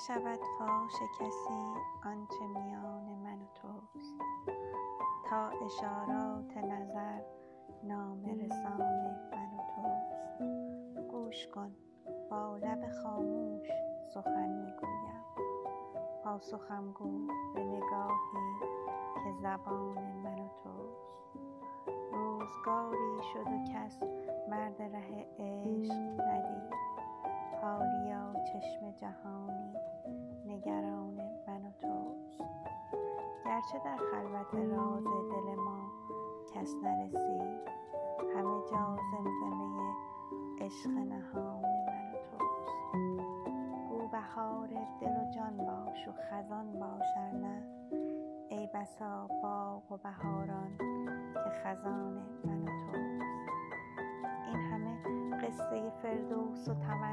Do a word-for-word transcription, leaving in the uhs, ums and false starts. نشود فاش کسی آنچه میان من و توست، تا اشارات نظر نامه رسان من و توست. گوش کن، با لب خاموش سخن میگویم، پاسخم گو به نگاهی که زبان من و توست. روزگاری شد و کس مرد ره عشق ندید، حالیا چشم جهانی نگران من و توست. گرچه در خلوت راز دل ما کس نرسید، همه جا زمزمه عشق نهان من و توست. گو بهار دل و جان باش و خزان باش، نه ای بسا باغ و بهاران که خزان من و توست. این همه قصه فردوس و تمدن